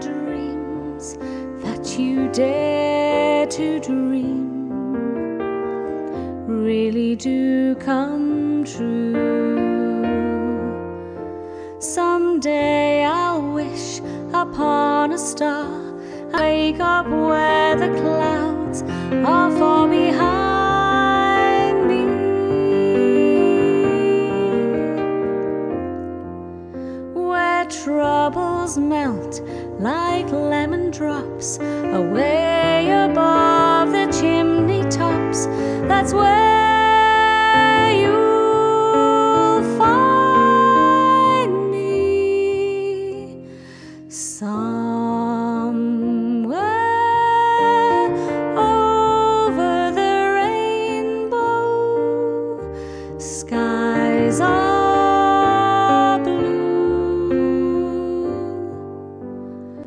dreams that you dare to dream really do come true. Someday I'll wish upon a star, I'll wake up where the clouds are far behind. Troubles melt like lemon drops away above the chimney tops. That's where you'll find me.